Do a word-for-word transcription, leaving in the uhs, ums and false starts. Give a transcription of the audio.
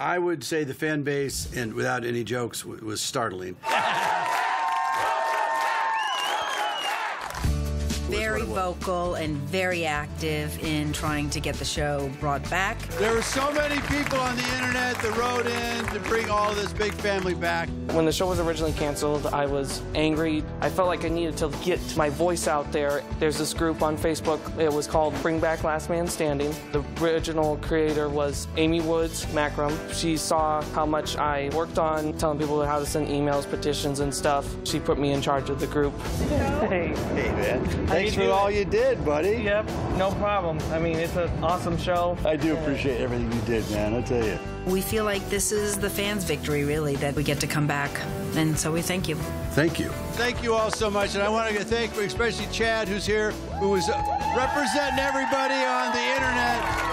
I would say the fan base, and without any jokes, w was startling. Very vocal and very active in trying to get the show brought back. There were so many people on the internet that wrote in to bring all this big family back. When the show was originally canceled, I was angry. I felt like I needed to get my voice out there. There's this group on Facebook. It was called Bring Back Last Man Standing. The original creator was Amy Woods Mackrum. She saw how much I worked on telling people how to send emails, petitions, and stuff. She put me in charge of the group. Hey, hey man. I Thanks for all you did, buddy. Yep, no problem. I mean, it's an awesome show. I do appreciate everything you did, man, I'll tell you. We feel like this is the fans' victory, really, that we get to come back. And so we thank you. Thank you. Thank you all so much. And I want to thank especially Chad, who's here, who was representing everybody on the internet.